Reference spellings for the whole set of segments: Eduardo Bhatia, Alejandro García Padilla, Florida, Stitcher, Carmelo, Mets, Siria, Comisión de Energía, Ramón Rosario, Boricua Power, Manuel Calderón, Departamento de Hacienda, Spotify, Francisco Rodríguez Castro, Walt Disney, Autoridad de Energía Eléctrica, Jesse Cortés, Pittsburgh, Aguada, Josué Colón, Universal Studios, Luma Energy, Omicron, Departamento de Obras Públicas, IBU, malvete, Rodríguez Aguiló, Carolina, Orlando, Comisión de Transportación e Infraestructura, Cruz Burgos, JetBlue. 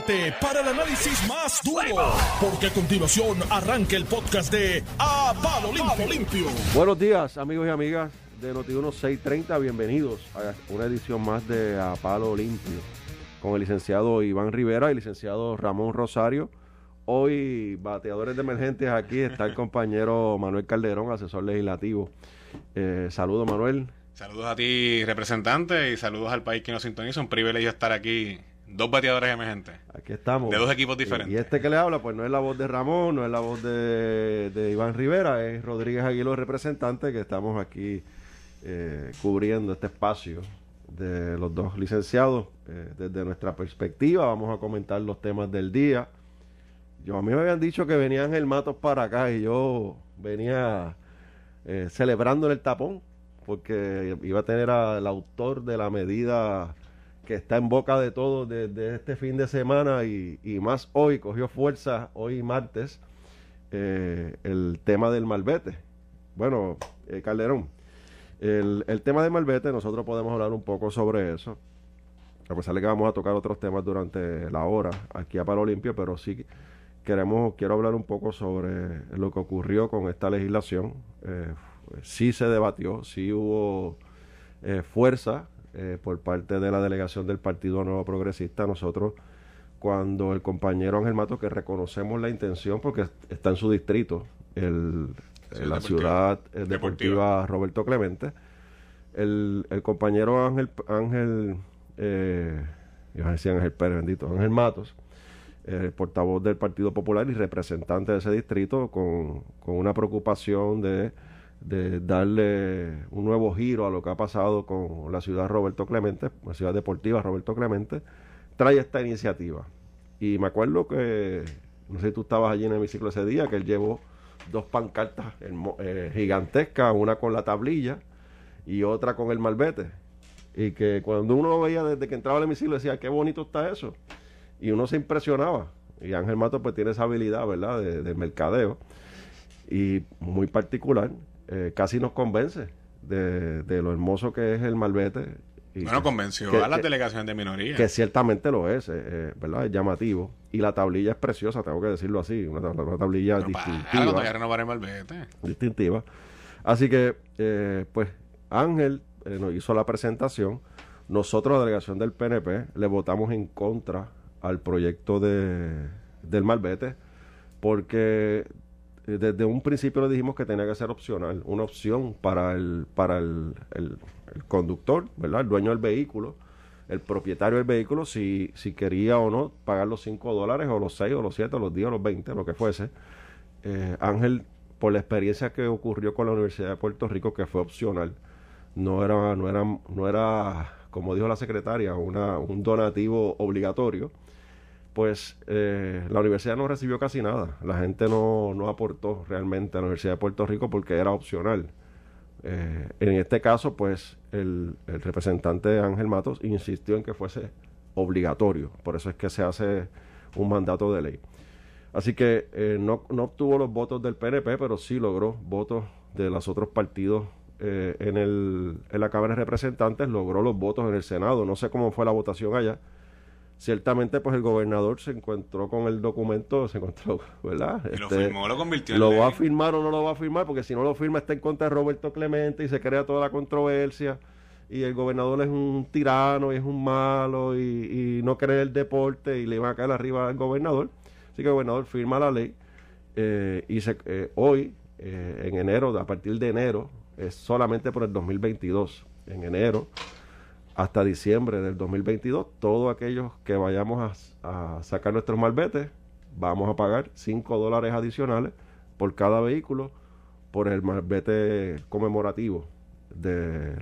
prepárate para el análisis más duro, porque a continuación arranca el podcast de A Palo Limpio. Buenos días, amigos y amigas de Notiuno 630. Bienvenidos a una edición más de A Palo Limpio, con el licenciado Iván Rivera y el licenciado Ramón Rosario. Hoy, bateadores de emergentes, aquí está el compañero Manuel Calderón, asesor legislativo. Saludos, Manuel. Saludos a ti, representante, y saludos al país que nos sintoniza. Un privilegio estar aquí, dos bateadores emergentes. Aquí estamos. De dos equipos diferentes. Y este que le habla, pues no es la voz de Ramón, no es la voz de Iván Rivera, es Rodríguez Aguiló, representante, que estamos aquí cubriendo este espacio de los dos licenciados. Desde nuestra perspectiva, vamos a comentar los temas del día. A mí me habían dicho que venía Ángel Matos para acá y yo venía celebrando en el tapón porque iba a tener al autor de la medida que está en boca de todos desde este fin de semana y más hoy, cogió fuerza hoy martes, el tema del malvete. Bueno, Calderón, el tema del malvete, nosotros podemos hablar un poco sobre eso. A pesar de que vamos a tocar otros temas durante la hora aquí a Palo Limpio, pero sí quiero hablar un poco sobre lo que ocurrió con esta legislación. Sí se debatió, sí hubo fuerza por parte de la delegación del Partido Nuevo Progresista. Nosotros, cuando el compañero Ángel Matos, que reconocemos la intención porque está en su distrito, la ciudad deportiva Roberto Clemente, el compañero Ángel Matos, portavoz del Partido Popular y representante de ese distrito, con una preocupación de darle un nuevo giro a lo que ha pasado con la ciudad Roberto Clemente, la ciudad deportiva Roberto Clemente, trae esta iniciativa. Y me acuerdo que, no sé si tú estabas allí en el hemiciclo ese día, que él llevó dos pancartas gigantescas, una con la tablilla y otra con el malvete. Y que cuando uno lo veía desde que entraba al hemiciclo decía, qué bonito está eso, y uno se impresionaba. Y Ángel Matos pues tiene esa habilidad, ¿verdad?, de mercadeo, y muy particular, casi nos convence de lo hermoso que es el malvete. Y bueno, convenció a la delegación de minoría, que ciertamente lo es, ¿verdad?, es llamativo, y la tablilla es preciosa, tengo que decirlo así, una tablilla distintiva. Así que pues Ángel nos hizo la presentación. Nosotros, la delegación del PNP, le votamos en contra al proyecto del malvete, porque desde un principio le dijimos que tenía que ser opcional, una opción para el conductor, ¿verdad?, el dueño del vehículo, el propietario del vehículo, si quería o no pagar los $5 o los 6 o los 7 o los 10 o los 20, lo que fuese. Ángel, por la experiencia que ocurrió con la Universidad de Puerto Rico, que fue opcional, no era, como dijo la secretaria, un donativo obligatorio, pues la universidad no recibió casi nada. La gente no aportó realmente a la Universidad de Puerto Rico porque era opcional. En este caso, pues, el representante Ángel Matos insistió en que fuese obligatorio. Por eso es que se hace un mandato de ley. Así que no obtuvo los votos del PNP, pero sí logró votos de los otros partidos. En la Cámara de Representantes logró los votos en el Senado. No sé cómo fue la votación allá. Ciertamente, pues el gobernador se encontró con el documento, ¿verdad? Y lo firmó, lo convirtió en ley. ¿Lo va a firmar o no lo va a firmar? Porque si no lo firma, está en contra de Roberto Clemente y se crea toda la controversia. Y el gobernador es un tirano y es un malo y no cree el deporte y le van a caer arriba al gobernador. Así que el gobernador firma la ley hoy, en enero, a partir de enero, es solamente por el 2022. En enero hasta diciembre del 2022, todos aquellos que vayamos a sacar nuestros malbetes, vamos a pagar $5 adicionales por cada vehículo por el malvete conmemorativo de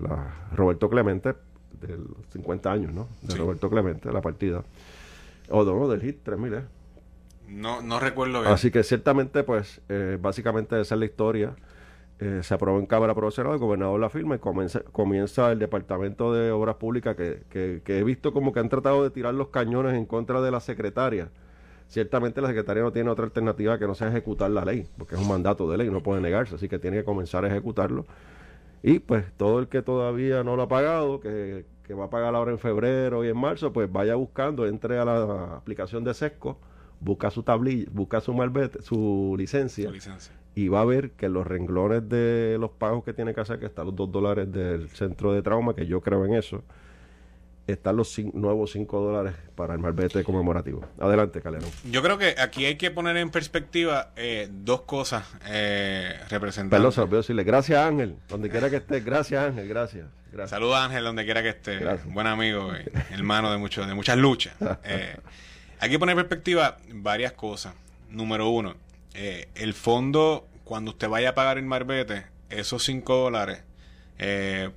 Roberto Clemente, de los 50 años, ¿no? De sí. Roberto Clemente, la partida. O no, del HIT 3000, ¿eh? No recuerdo bien. Así que ciertamente, pues, básicamente esa es la historia. Se aprobó en Cámara, aprobó el Senado, el gobernador la firma y comienza el Departamento de Obras Públicas, que he visto como que han tratado de tirar los cañones en contra de la secretaria. Ciertamente la secretaria no tiene otra alternativa que no sea ejecutar la ley, porque es un mandato de ley, no puede negarse, así que tiene que comenzar a ejecutarlo. Y pues todo el que todavía no lo ha pagado, que que va a pagar ahora en febrero y en marzo, pues vaya buscando, entre a la aplicación de Sesco, busca su tablilla, busca su malvete, su licencia, y va a ver que los renglones de los pagos que tiene que hacer, que están los $2 del centro de trauma, que yo creo en eso, están los nuevos $5 para el malvete conmemorativo. Adelante, Calderón. Yo creo que aquí hay que poner en perspectiva dos cosas representantes. Pero se olvidó decirle, gracias Ángel, donde quiera que estés, gracias Ángel, gracias. Saluda Ángel, donde quiera que estés, buen amigo, hermano de muchas luchas. Hay que poner en perspectiva varias cosas. Número uno, el fondo, cuando usted vaya a pagar el malvete, esos $5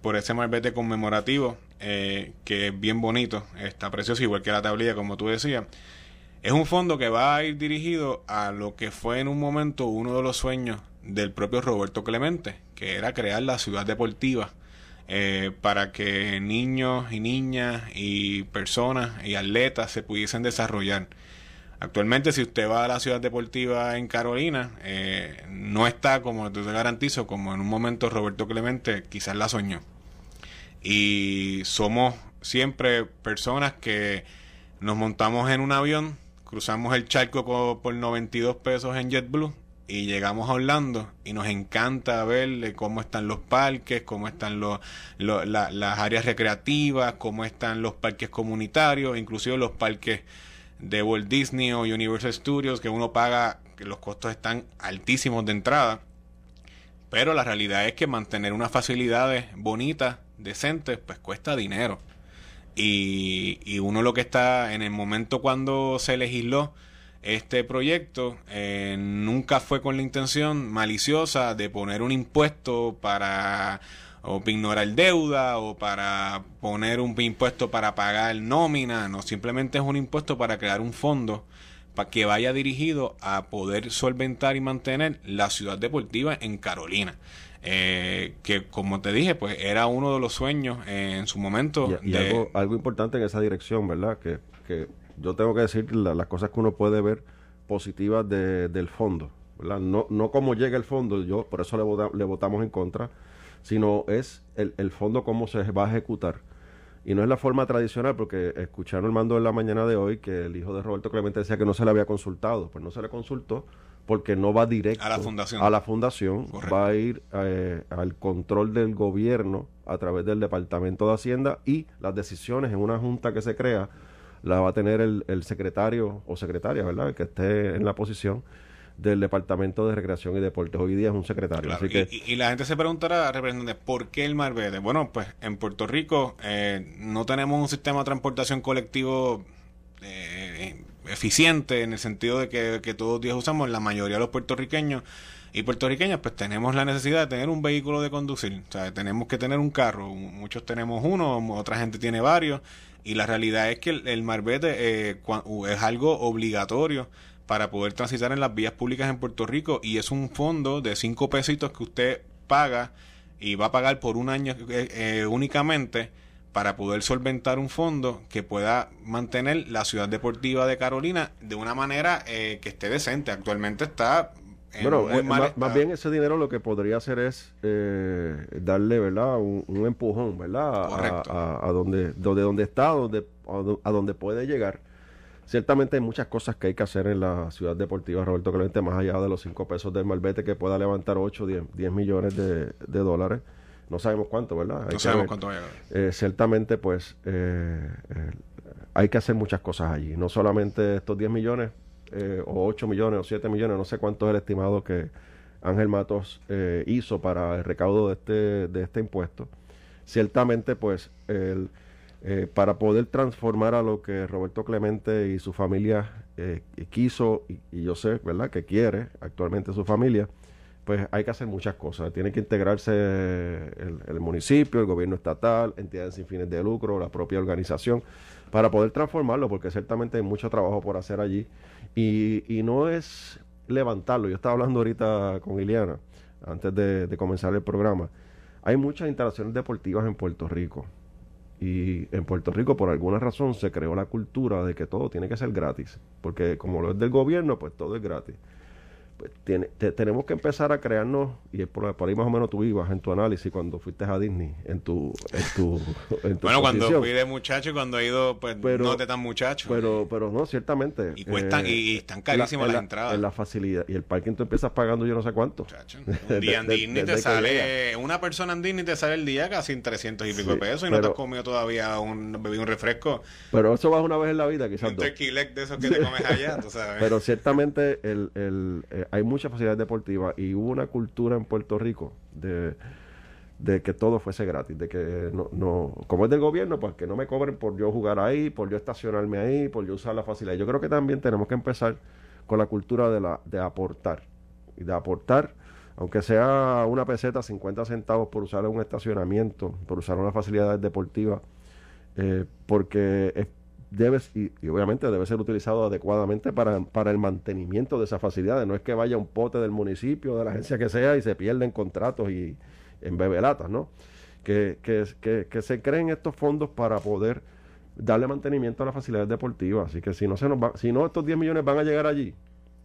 por ese malvete conmemorativo, que es bien bonito, está precioso, igual que la tablilla, como tú decías, es un fondo que va a ir dirigido a lo que fue en un momento uno de los sueños del propio Roberto Clemente, que era crear la ciudad deportiva, para que niños y niñas y personas y atletas se pudiesen desarrollar. Actualmente, si usted va a la ciudad deportiva en Carolina, no está, como te garantizo, como en un momento Roberto Clemente quizás la soñó. Y somos siempre personas que nos montamos en un avión, cruzamos el charco por $92 en JetBlue y llegamos a Orlando, y nos encanta ver cómo están los parques, cómo están las áreas recreativas, cómo están los parques comunitarios, inclusive los parques de Walt Disney o Universal Studios, que uno paga, que los costos están altísimos de entrada. Pero la realidad es que mantener unas facilidades bonitas, decentes, pues cuesta dinero. Y uno lo que está en el momento cuando se legisló este proyecto, nunca fue con la intención maliciosa de poner un impuesto para ignorar deuda o para poner un impuesto para pagar nómina. No, simplemente es un impuesto para crear un fondo para que vaya dirigido a poder solventar y mantener la ciudad deportiva en Carolina. Que como te dije, pues era uno de los sueños en su momento. Y algo importante en esa dirección, ¿verdad? Que yo tengo que decir las cosas que uno puede ver positivas del fondo, ¿verdad? No como llega el fondo, yo por eso le votamos en contra, sino es el fondo cómo se va a ejecutar. Y no es la forma tradicional, porque escucharon el mando en la mañana de hoy que el hijo de Roberto Clemente decía que no se le había consultado. Pues no se le consultó porque no va directo a la fundación. Correcto. Va a ir al control del gobierno a través del Departamento de Hacienda, y las decisiones en una junta que se crea la va a tener el secretario o secretaria, ¿verdad?, el que esté en la posición del Departamento de Recreación y Deportes. Hoy día es un secretario. Claro, así que... y la gente se preguntará, representante, ¿por qué el malvete? Bueno, pues en Puerto Rico no tenemos un sistema de transportación colectivo eficiente, en el sentido de que todos los días usamos, la mayoría de los puertorriqueños y puertorriqueñas, pues tenemos la necesidad de tener un vehículo de conducir. O sea, tenemos que tener un carro. Muchos tenemos uno, otra gente tiene varios. Y la realidad es que el malvete es algo obligatorio para poder transitar en las vías públicas en Puerto Rico, y es un fondo de 5 pesitos que usted paga y va a pagar por un año únicamente, para poder solventar un fondo que pueda mantener la ciudad deportiva de Carolina de una manera que esté decente. Actualmente está en muy mal estado. Más bien ese dinero lo que podría hacer es darle, ¿verdad?, un empujón, ¿verdad?, a donde puede llegar. Ciertamente hay muchas cosas que hay que hacer en la ciudad deportiva Roberto Clemente, más allá de los $5 del malvete, que pueda levantar 8, 10 millones de dólares. No sabemos cuánto, ¿verdad? No sabemos cuánto va a llegar. Ciertamente, pues, hay que hacer muchas cosas allí. No solamente estos 10 millones, o 8 millones, o 7 millones, no sé cuánto es el estimado que Ángel Matos hizo para el recaudo de este impuesto. Ciertamente, pues, para poder transformar a lo que Roberto Clemente y su familia quiso, y yo sé, ¿verdad?, que quiere actualmente su familia, pues hay que hacer muchas cosas. Tiene que integrarse el municipio, el gobierno estatal, entidades sin fines de lucro, la propia organización, para poder transformarlo, porque ciertamente hay mucho trabajo por hacer allí. Y no es levantarlo. Yo estaba hablando ahorita con Ileana, antes de comenzar el programa. Hay muchas instalaciones deportivas en Puerto Rico. Y en Puerto Rico, por alguna razón, se creó la cultura de que todo tiene que ser gratis, porque como lo es del gobierno, pues todo es gratis. pues tenemos que empezar a crearnos, y por ahí más o menos tú ibas en tu análisis cuando fuiste a Disney, en tu bueno, posición. Cuando fui de muchacho y cuando he ido, pues no de tan muchacho. Pero no, ciertamente. Y cuestan, y están carísimas las entradas. En la facilidad. Y el parking tú empiezas pagando yo no sé cuánto. Muchacho, un día en Disney te sale, una persona en Disney te sale el día casi 300 y pico de pesos, y no te has comido todavía un refresco. Pero eso vas una vez en la vida, quizás. Un tequilec de esos que te comes allá, tú sabes. Pero ciertamente hay muchas facilidades deportivas y hubo una cultura en Puerto Rico de que todo fuese gratis, de que no como es del gobierno, pues que no me cobren por yo jugar ahí, por yo estacionarme ahí, por yo usar la facilidad. Yo creo que también tenemos que empezar con la cultura de aportar, y de aportar, aunque sea una peseta, 50 centavos por usar un estacionamiento, por usar una facilidad deportiva, porque debe, y obviamente debe ser utilizado adecuadamente para el mantenimiento de esas facilidades. No es que vaya un pote del municipio, de la agencia que sea, y se pierden contratos y en bebelatas, ¿no? Que se creen estos fondos para poder darle mantenimiento a las facilidades deportivas. Así que si no estos 10 millones van a llegar allí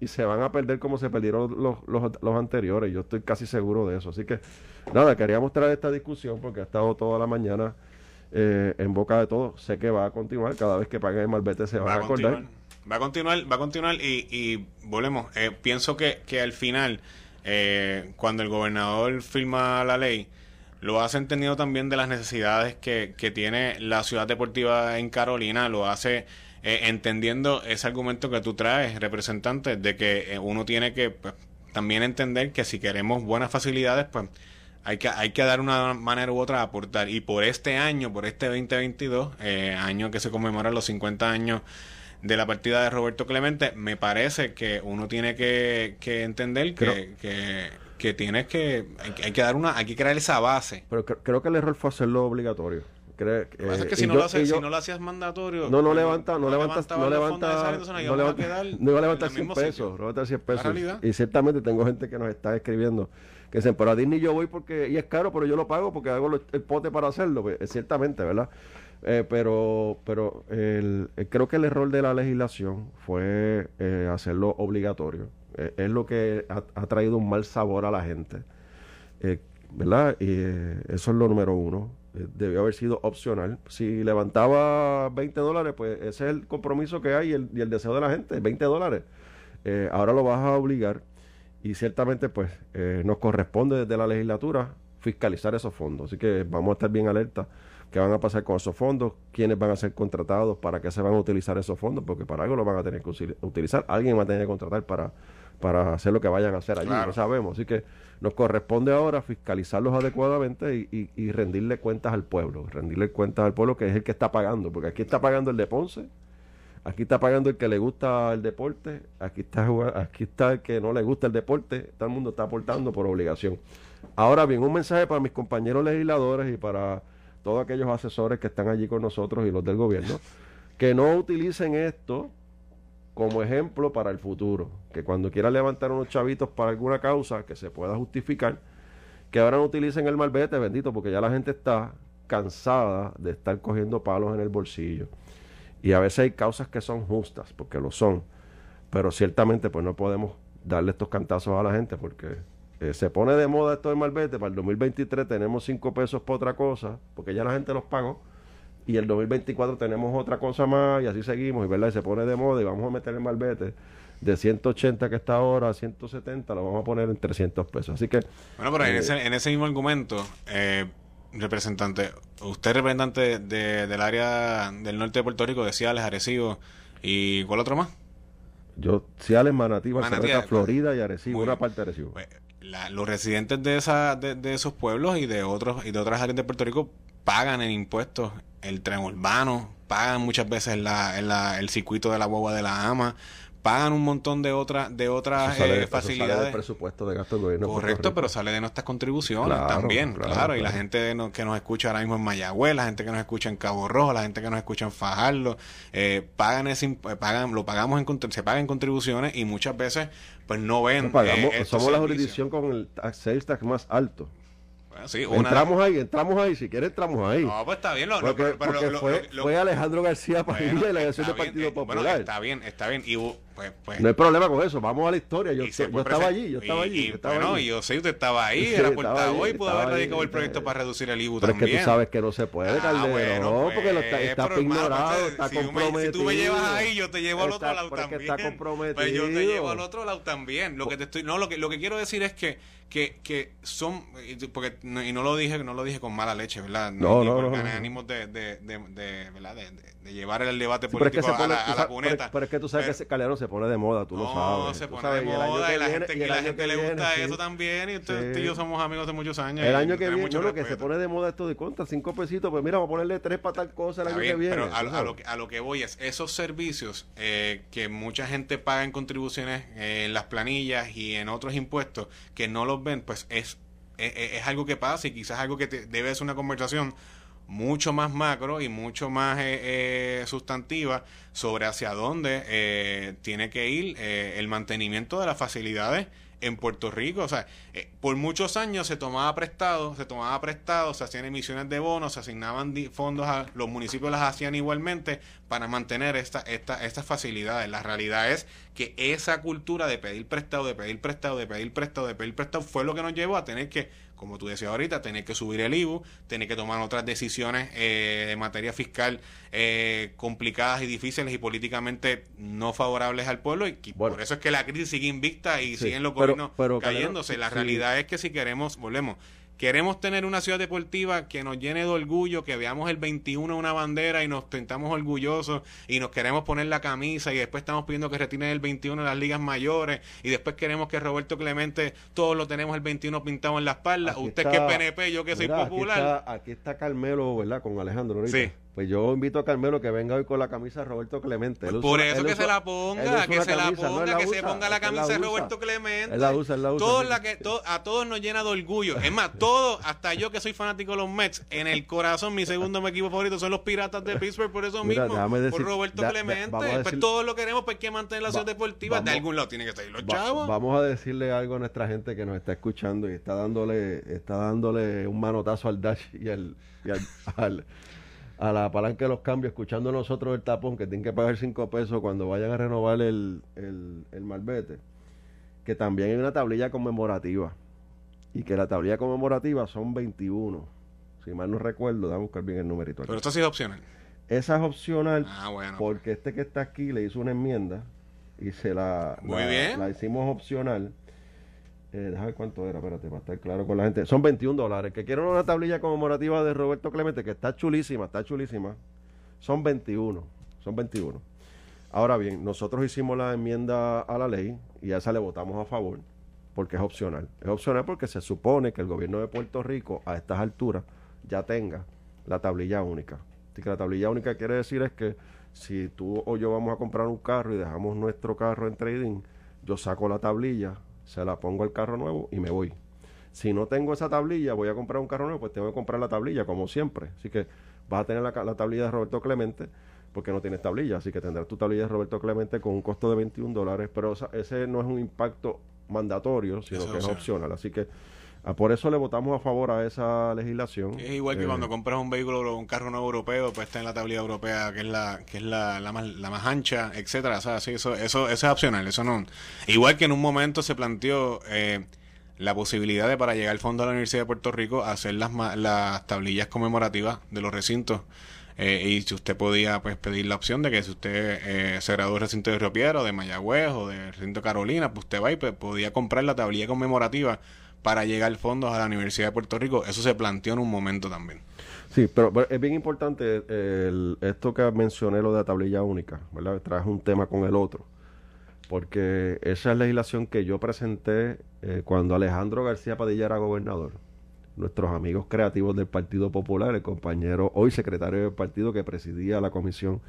y se van a perder como se perdieron los anteriores. Yo estoy casi seguro de eso. Así que nada, quería mostrar esta discusión porque ha estado toda la mañana en boca de todos. Sé que va a continuar. Cada vez que pague el malvete se va a acordar. Va a continuar y volvemos. Pienso que al final, cuando el gobernador firma la ley, lo hace entendido también de las necesidades que tiene la ciudad deportiva en Carolina. Lo hace entendiendo ese argumento que tú traes, representante, de que uno tiene que, pues, también entender que si queremos buenas facilidades, pues hay que dar una manera u otra a aportar. Y por este año, por este 2022, año que se conmemoran los 50 años de la partida de Roberto Clemente, me parece que uno tiene que entender que hay que crear esa base. Pero creo que el error fue hacerlo obligatorio. Lo que pasa es que si no lo hacías mandatorio, no levanta 100 pesos, no levanta 100 pesos. Y ciertamente tengo gente que nos está escribiendo que dicen, pero a Disney yo voy porque, y es caro, pero yo lo pago porque hago el pote para hacerlo, pues, ciertamente, ¿verdad? Pero creo que el error de la legislación fue hacerlo obligatorio. Es lo que ha traído un mal sabor a la gente, ¿verdad? Y eso es lo número uno. Debió haber sido opcional. Si levantaba $20, pues ese es el compromiso que hay y el deseo de la gente, $20. Ahora lo vas a obligar. Y ciertamente, pues, nos corresponde desde la legislatura fiscalizar esos fondos. Así que vamos a estar bien alerta qué van a pasar con esos fondos, quiénes van a ser contratados, para qué se van a utilizar esos fondos, porque para algo lo van a tener que utilizar. Alguien va a tener que contratar para hacer lo que vayan a hacer allí, claro. No sabemos. Así que nos corresponde ahora fiscalizarlos adecuadamente y rendirle cuentas al pueblo, que es el que está pagando, porque aquí está pagando el de Ponce, aquí está pagando el que le gusta el deporte, aquí está el que no le gusta el deporte, todo el mundo está aportando por obligación. Ahora bien, un mensaje para mis compañeros legisladores y para todos aquellos asesores que están allí con nosotros y los del gobierno, que no utilicen esto como ejemplo para el futuro, que cuando quieran levantar unos chavitos para alguna causa que se pueda justificar, que ahora no utilicen el malvete, bendito, porque ya la gente está cansada de estar cogiendo palos en el bolsillo. Y a veces hay causas que son justas, porque lo son, pero ciertamente pues no podemos darle estos cantazos a la gente, porque se pone de moda esto del malvete, para el 2023 tenemos 5 pesos para otra cosa, porque ya la gente los pagó, y el 2024 tenemos otra cosa más, y así seguimos, y verdad, y se pone de moda, y vamos a meter el malvete de 180 que está ahora a 170, lo vamos a poner en 300 pesos. Así que bueno, pero en ese mismo argumento, representante, usted es representante del área del norte de Puerto Rico, de Ciales, Arecibo, ¿y cuál otro más? Yo, Ciales, Manatí, Barcelona, Florida y Arecibo, una parte de Arecibo. Pues, los residentes de esos pueblos y de otras áreas de Puerto Rico pagan en impuestos el tren urbano, pagan muchas veces el circuito de la guagua de la ama, pagan un montón de otras facilidades. Sale del presupuesto de gasto del gobierno. Correcto, pero sale de nuestras contribuciones, claro, también. Claro. Y la gente que nos escucha ahora mismo en Mayagüez, la gente que nos escucha en Cabo Rojo, la gente que nos escucha en Fajardo, se pagan contribuciones y muchas veces pues no ven. No pagamos, somos la jurisdicción con el sales tax más alto. Sí, entramos ahí, si quieres entramos ahí. No, pues está bien. Fue Alejandro García Padilla, y la elección del Partido Popular. Bueno, está bien. Y pues no hay problema con eso, vamos a la historia. Yo estaba allí. Yo sé que usted estaba ahí, sí, era portavoz y pudo haber radicado el proyecto para reducir el IBU también. Pero es que tú sabes que no se puede, Calderón, porque lo está ignorado, está comprometido. Si tú me llevas ahí, yo te llevo al otro lado también. Está comprometido. Pues yo te llevo al otro lado también. Lo que quiero decir es que son, porque no lo dije con mala leche, ¿verdad? No, ánimos de llevar el debate político a la cuneta. Pero es que tú sabes que Calderón se pone de moda, tú lo sabes. No, se pone de moda y la gente le gusta eso también, y usted y yo somos amigos de muchos años. El año que viene, que se pone de moda esto de contra, 5 pesitos, pues mira, vamos a ponerle 3 para tal cosa el año que viene. Pero a lo que voy es, esos servicios que mucha gente paga en contribuciones, en las planillas y en otros impuestos, que no los ven, pues es algo que pasa y quizás algo que debe ser una conversación mucho más macro y mucho más sustantiva sobre hacia dónde tiene que ir el mantenimiento de las facilidades en Puerto Rico. O sea, por muchos años se tomaba prestado, se hacían emisiones de bonos, se asignaban fondos a los municipios, las hacían igualmente para mantener estas facilidades. La realidad es que esa cultura de pedir prestado fue lo que nos llevó a tener que, como tú decías ahorita, tener que subir el IBU, tener que tomar otras decisiones de materia fiscal complicadas y difíciles y políticamente no favorables al pueblo, y por eso es que la crisis sigue invicta y siguen los gobiernos cayéndose. La realidad es que si queremos tener una ciudad deportiva que nos llene de orgullo, que veamos el 21 una bandera y nos sentamos orgullosos y nos queremos poner la camisa, y después estamos pidiendo que retiren el 21 en las ligas mayores, y después queremos que Roberto Clemente, todos lo tenemos el 21 pintado en la espalda. Aquí usted está, que es PNP, yo que soy popular. Aquí está Carmelo, ¿verdad? Con Alejandro ahorita. Sí. Pues yo invito a Carmelo que venga hoy con la camisa de Roberto Clemente. Pues por eso que se la ponga, que se ponga la camisa de Roberto Clemente. A todos nos llena de orgullo. Es más, todos, hasta yo que soy fanático de los Mets, en el corazón mi segundo equipo favorito son los Piratas de Pittsburgh, por eso mismo, por Roberto Clemente. Pues todos lo queremos, pues hay que mantener la ciudad deportiva. De algún lado tienen que salir los chavos. Vamos a decirle algo a nuestra gente que nos está escuchando y está dándole un manotazo al dash y a la palanca de los cambios, escuchando nosotros el tapón, que tienen que pagar 5 pesos cuando vayan a renovar el malvete, que también hay una tablilla conmemorativa, y que la tablilla conmemorativa son 21, si mal no recuerdo, déjame buscar bien el numerito aquí. Pero esta sí es opcional. Esa es opcional, porque este que está aquí le hizo una enmienda, y la hicimos opcional. Déjame ver cuánto era, espérate, para estar claro con la gente. Son $21. Que quiero una tablilla conmemorativa de Roberto Clemente, que está chulísima. Son 21. Ahora bien, nosotros hicimos la enmienda a la ley y a esa le votamos a favor, porque es opcional. Es opcional porque se supone que el gobierno de Puerto Rico a estas alturas ya tenga la tablilla única. Así que la tablilla única quiere decir es que si tú o yo vamos a comprar un carro y dejamos nuestro carro en trading, yo saco la tablilla, se la pongo al carro nuevo y me voy. Si no tengo esa tablilla, voy a comprar un carro nuevo, pues tengo que comprar la tablilla, como siempre. Así que vas a tener la tablilla de Roberto Clemente, porque no tienes tablilla, así que tendrás tu tablilla de Roberto Clemente con un costo de $21, pero ese no es un impacto mandatorio, sino que es opcional. Así que por eso le votamos a favor a esa legislación. Es igual que cuando compras un vehículo, un carro nuevo europeo, pues está en la tablilla europea, que es la más ancha, etcétera. O sea, sí, eso es opcional, eso no. Igual que en un momento se planteó la posibilidad de, para llegar al fondo de la Universidad de Puerto Rico, hacer las tablillas conmemorativas de los recintos. Y si usted podía, pues, pedir la opción de que si usted se graduó del recinto de Río Piedra, de Mayagüez o del recinto Carolina, pues usted va y podía comprar la tablilla conmemorativa para llegar fondos a la Universidad de Puerto Rico. Eso se planteó en un momento también. Sí, pero es bien importante esto que mencioné, lo de la tablilla única, ¿verdad? Traje un tema con el otro, porque esa es legislación que yo presenté cuando Alejandro García Padilla era gobernador. Nuestros amigos creativos del Partido Popular, el compañero, hoy secretario del partido, que presidía la Comisión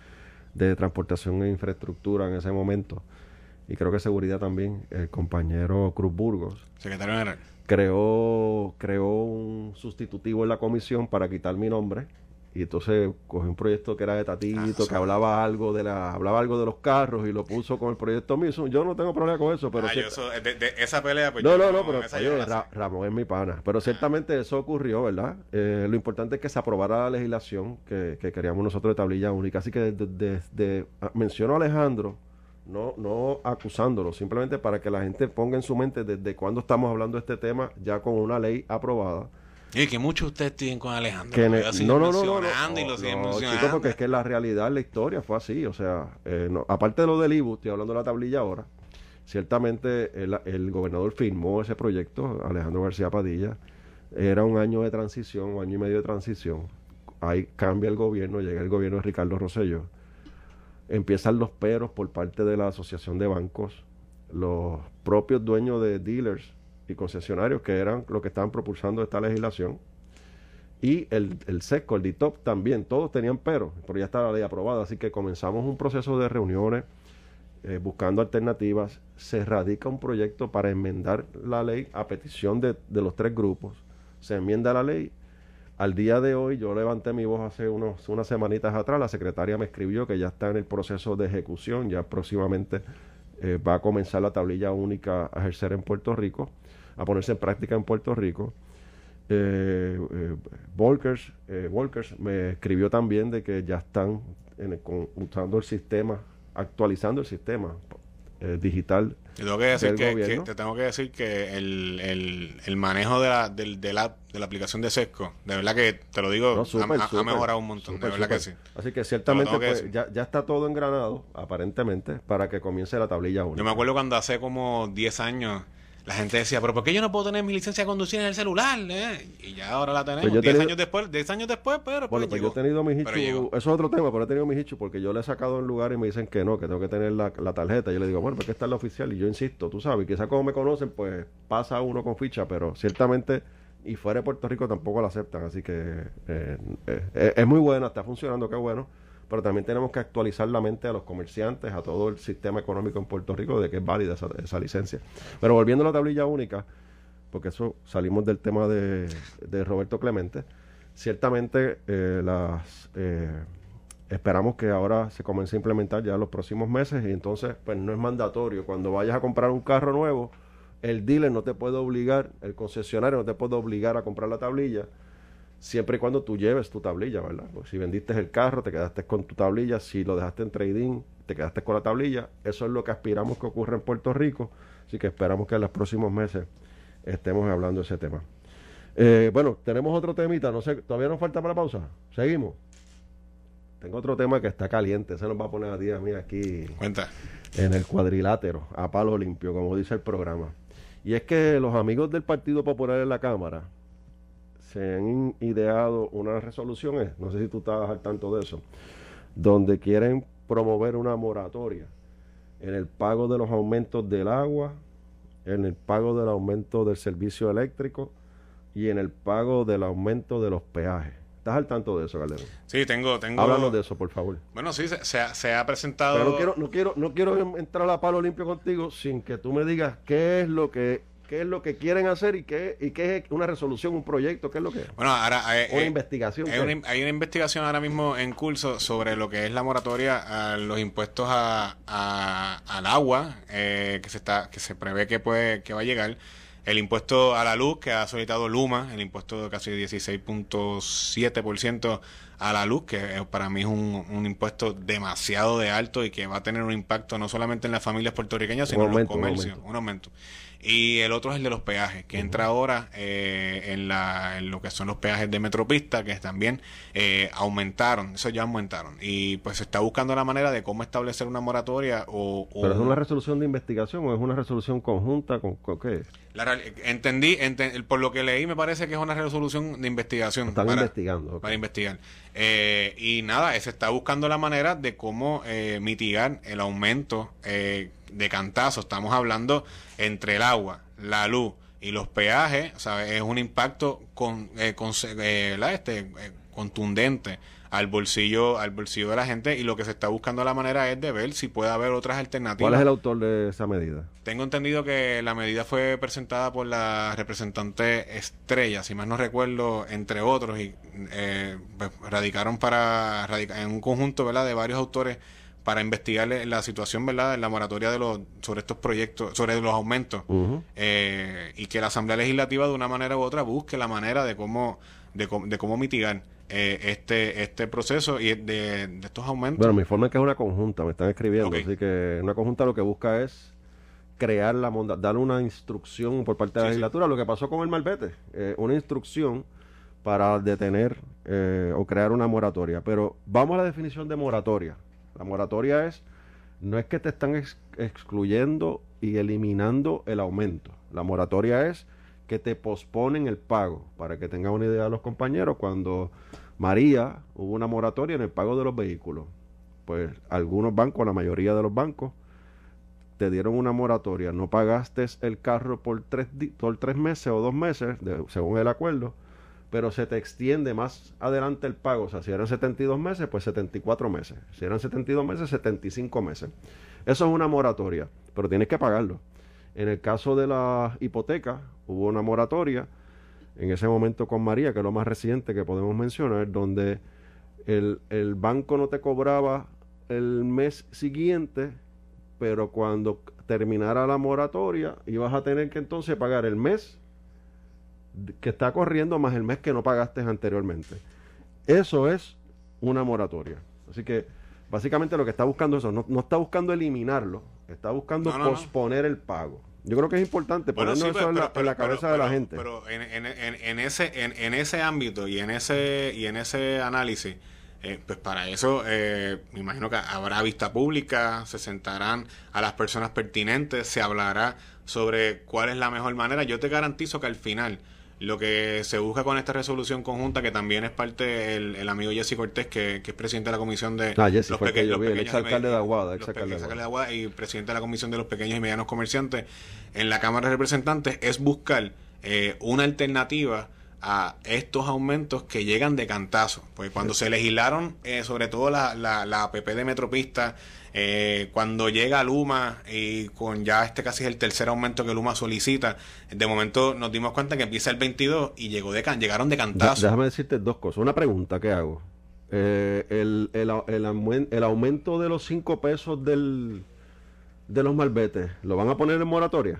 de Transportación e Infraestructura en ese momento, y creo que Seguridad también, el compañero Cruz Burgos, secretario general, creó un sustitutivo en la comisión para quitar mi nombre, y entonces cogió un proyecto que era de Tatito, que hablaba algo de los carros, y lo puso con el proyecto mío. Yo no tengo problema con eso, pero esa pelea, pues Ramón es mi pana, pero ciertamente eso ocurrió, ¿verdad? Lo importante es que se aprobara la legislación que queríamos nosotros de tablilla única. Así que menciono a Alejandro no acusándolo, simplemente para que la gente ponga en su mente desde cuándo estamos hablando de este tema ya con una ley aprobada. Y que muchos ustedes tienen con Alejandro. Que no, porque es que la realidad, la historia fue así. O sea, no, aparte de lo del IBU, estoy hablando de la tablilla ahora. Ciertamente el gobernador firmó ese proyecto, Alejandro García Padilla. Era un año de transición, un año y medio de transición. Ahí cambia el gobierno, llega el gobierno de Ricardo Rosselló. Empiezan los peros por parte de la Asociación de Bancos, los propios dueños de dealers y concesionarios que eran los que estaban propulsando esta legislación, y el Sesco, el DITOP también, todos tenían peros, pero ya está la ley aprobada, así que comenzamos un proceso de reuniones buscando alternativas. Se radica un proyecto para enmendar la ley a petición de los tres grupos. Se enmienda la ley. Al día de hoy, yo levanté mi voz hace unas semanitas atrás, la secretaria me escribió que ya está en el proceso de ejecución, ya próximamente va a comenzar la tablilla única a ejercer en Puerto Rico, a ponerse en práctica en Puerto Rico. Volkers me escribió también de que ya están usando el sistema, actualizando el sistema digital. Te tengo que decir que el manejo de la aplicación de Sesco, de verdad que te lo digo, ha mejorado un montón, de verdad que sí. Así que ciertamente pues, ya está todo engranado, aparentemente, para que comience la tablilla única. Yo me acuerdo cuando hace como 10 años la gente decía, pero ¿por qué yo no puedo tener mi licencia de conducir en el celular? Y ya ahora la tenemos. 10 años después, pero bueno, pues yo he tenido mis hichos. Eso es otro tema, pero he tenido mis hichos porque yo le he sacado en lugar y me dicen que no, que tengo que tener la tarjeta. Yo le digo, bueno, porque está la oficial, y yo insisto, tú sabes, quizás como me conocen, pues pasa uno con ficha, pero ciertamente, y fuera de Puerto Rico tampoco la aceptan, así que es muy buena, está funcionando, qué bueno. Pero también tenemos que actualizar la mente a los comerciantes, a todo el sistema económico en Puerto Rico, de que es válida esa licencia. Pero volviendo a la tablilla única, porque eso salimos del tema de Roberto Clemente, ciertamente esperamos que ahora se comience a implementar ya en los próximos meses, y entonces pues no es mandatorio. Cuando vayas a comprar un carro nuevo, el dealer no te puede obligar, el concesionario no te puede obligar a comprar la tablilla, siempre y cuando tú lleves tu tablilla, ¿verdad? Pues si vendiste el carro, te quedaste con tu tablilla, si lo dejaste en trading, te quedaste con la tablilla. Eso es lo que aspiramos que ocurra en Puerto Rico, así que esperamos que en los próximos meses estemos hablando de ese tema. Bueno, tenemos otro temita, no sé, ¿todavía nos falta para la pausa? Seguimos. Tengo otro tema que está caliente, se nos va a poner a ti, a mí aquí. Cuenta. En el cuadrilátero, a palo limpio, como dice el programa. Y es que los amigos del Partido Popular en la Cámara se han ideado unas resoluciones, no sé si tú estás al tanto de eso, donde quieren promover una moratoria en el pago de los aumentos del agua, en el pago del aumento del servicio eléctrico y en el pago del aumento de los peajes. ¿Estás al tanto de eso, Calderón? Sí, tengo. Háblanos de eso, por favor. Bueno, sí, se ha presentado. Pero no quiero entrar a palo limpio contigo sin que tú me digas qué es lo que quieren hacer y qué es una resolución, un proyecto, qué es lo que es. Bueno, ahora una investigación. Hay una investigación ahora mismo en curso sobre lo que es la moratoria a los impuestos al agua, que se prevé que va a llegar, el impuesto a la luz que ha solicitado Luma, el impuesto de casi 16.7% a la luz, que para mí es un impuesto demasiado de alto y que va a tener un impacto no solamente en las familias puertorriqueñas, sino en los comercios. Un aumento. Y el otro es el de los peajes, que entra ahora en lo que son los peajes de Metropista, que también aumentaron. Y pues se está buscando la manera de cómo establecer una moratoria o... ¿Pero es una resolución de investigación o es una resolución conjunta con qué? Por lo que leí, me parece que es una resolución de investigación. Para investigar. Y nada, se está buscando la manera de cómo mitigar el aumento de cantazo. Estamos hablando entre el agua, la luz y los peajes, ¿sabes? Es un impacto contundente al bolsillo de la gente, y lo que se está buscando la manera es de ver si puede haber otras alternativas. ¿Cuál es el autor de esa medida? Tengo entendido que la medida fue presentada por la representante Estrella, si más no recuerdo, entre otros, y radicaron en un conjunto, ¿verdad?, de varios autores para investigar la situación, ¿verdad?, en la moratoria sobre estos proyectos, sobre los aumentos, y que la Asamblea Legislativa de una manera u otra busque la manera de cómo mitigar este proceso y de estos aumentos. Bueno, me informan que es una conjunta, me están escribiendo, okay. Así que una conjunta lo que busca es crear la monda, dar una instrucción por parte de la legislatura, lo que pasó con el malvete, una instrucción para detener o crear una moratoria. Pero vamos a la definición de moratoria. La moratoria es, no es que te están excluyendo y eliminando el aumento. La moratoria es que te posponen el pago. Para que tengan una idea los compañeros, cuando María hubo una moratoria en el pago de los vehículos, pues algunos bancos, la mayoría de los bancos, te dieron una moratoria, no pagaste el carro por tres meses o 2 meses, según el acuerdo, pero se te extiende más adelante el pago. O sea, si eran 72 meses, pues 74 meses. Si eran 72 meses, 75 meses. Eso es una moratoria, pero tienes que pagarlo. En el caso de la hipoteca, hubo una moratoria, en ese momento con María, que es lo más reciente que podemos mencionar, donde el banco no te cobraba el mes siguiente, pero cuando terminara la moratoria ibas a tener que entonces pagar el mes que está corriendo más el mes que no pagaste anteriormente. Eso es una moratoria. Así que básicamente lo que está buscando eso, no está buscando eliminarlo, está buscando posponer el pago. Yo creo que es importante ponernos eso en la cabeza de la gente. Pero en ese ámbito y en ese análisis, pues para eso me imagino que habrá vista pública, se sentarán a las personas pertinentes, se hablará sobre cuál es la mejor manera. Yo te garantizo que al final lo que se busca con esta resolución conjunta, que también es parte el amigo Jesse Cortés, que es presidente de la Comisión de los Exalcalde de Aguada, y presidente de la Comisión de los Pequeños y Medianos Comerciantes en la Cámara de Representantes, es buscar una alternativa a estos aumentos que llegan de cantazo. Porque cuando se legislaron, sobre todo la APP de Metropista, cuando llega Luma y con ya casi es el tercer aumento que Luma solicita, de momento nos dimos cuenta que empieza el 22 y llegaron de cantazo. Déjame decirte dos cosas. Una pregunta que hago. El aumento de los 5 pesos de los malbetes, ¿lo van a poner en moratoria?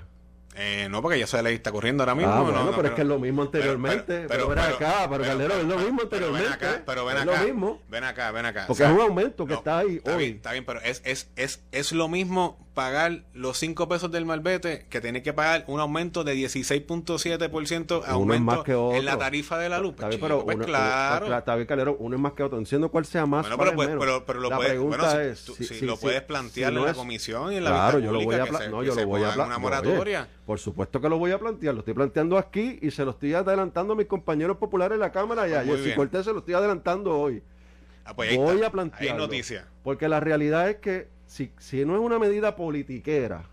No, porque ya se le está corriendo ahora mismo. Pero es que es lo mismo anteriormente. Pero ven acá, Calderón, es lo mismo anteriormente. Porque o sea, es un aumento que está ahí hoy. Está bien, pero es lo mismo pagar los 5 pesos del malvete que tiene que pagar un aumento de 16.7% aumento en la tarifa de la luz. Está bien, Calderón, uno es más que otro. Entiendo cuál sea más. Pero la pregunta es si lo puedes plantear en la comisión y en la vista pública. Claro, yo lo voy a plantear. Por supuesto que lo voy a plantear, lo estoy planteando aquí y se lo estoy adelantando a mis compañeros populares en la Cámara y a Jessy Cortés se lo estoy adelantando hoy. Voy a plantearlo. Hay noticias. Porque la realidad es que si no es una medida politiquera,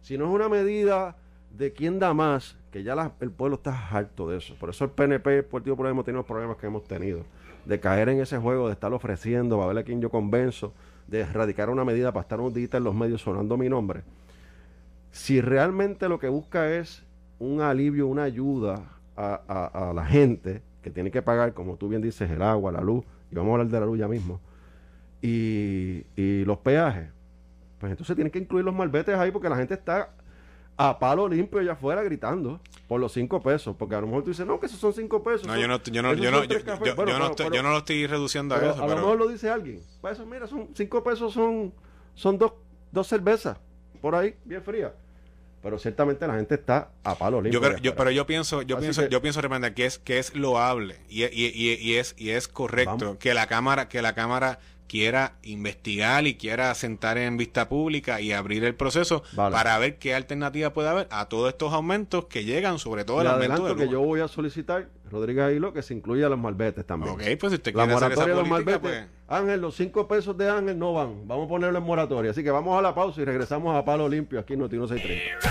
si no es una medida de quién da más, que ya el pueblo está harto de eso. Por eso el PNP, el Partido Popular, hemos tenido los problemas que hemos tenido, de caer en ese juego, de estar ofreciendo, a ver a quién yo convenzo, de erradicar una medida para estar un día en los medios sonando mi nombre. Si realmente lo que busca es un alivio, una ayuda a la gente que tiene que pagar, como tú bien dices, el agua, la luz, y vamos a hablar de la luz ya mismo, y los peajes, pues entonces tienen que incluir los malbetes ahí, porque la gente está a palo limpio allá afuera gritando por los 5 pesos, porque a lo mejor tú dices, no, que esos son 5 pesos. Yo no lo estoy reduciendo a eso. A lo mejor lo dice alguien. Pues eso, mira, son 5 pesos, son dos cervezas por ahí, bien fría. Pero ciertamente la gente está a palo limpio. Yo pienso, Remender, que es loable y es correcto que la cámara quiera investigar y quiera sentar en vista pública y abrir el proceso para ver qué alternativa puede haber a todos estos aumentos que llegan, sobre todo el aumento de que yo voy a solicitar, Rodríguez Aguiló, que se incluya los malbetes también. Ok, pues si usted quiere hacer esa política, pues... Ángel, los 5 pesos de Ángel no van. Vamos a ponerlo en moratoria. Así que vamos a la pausa y regresamos a Palo Limpio aquí en Notiuno 630.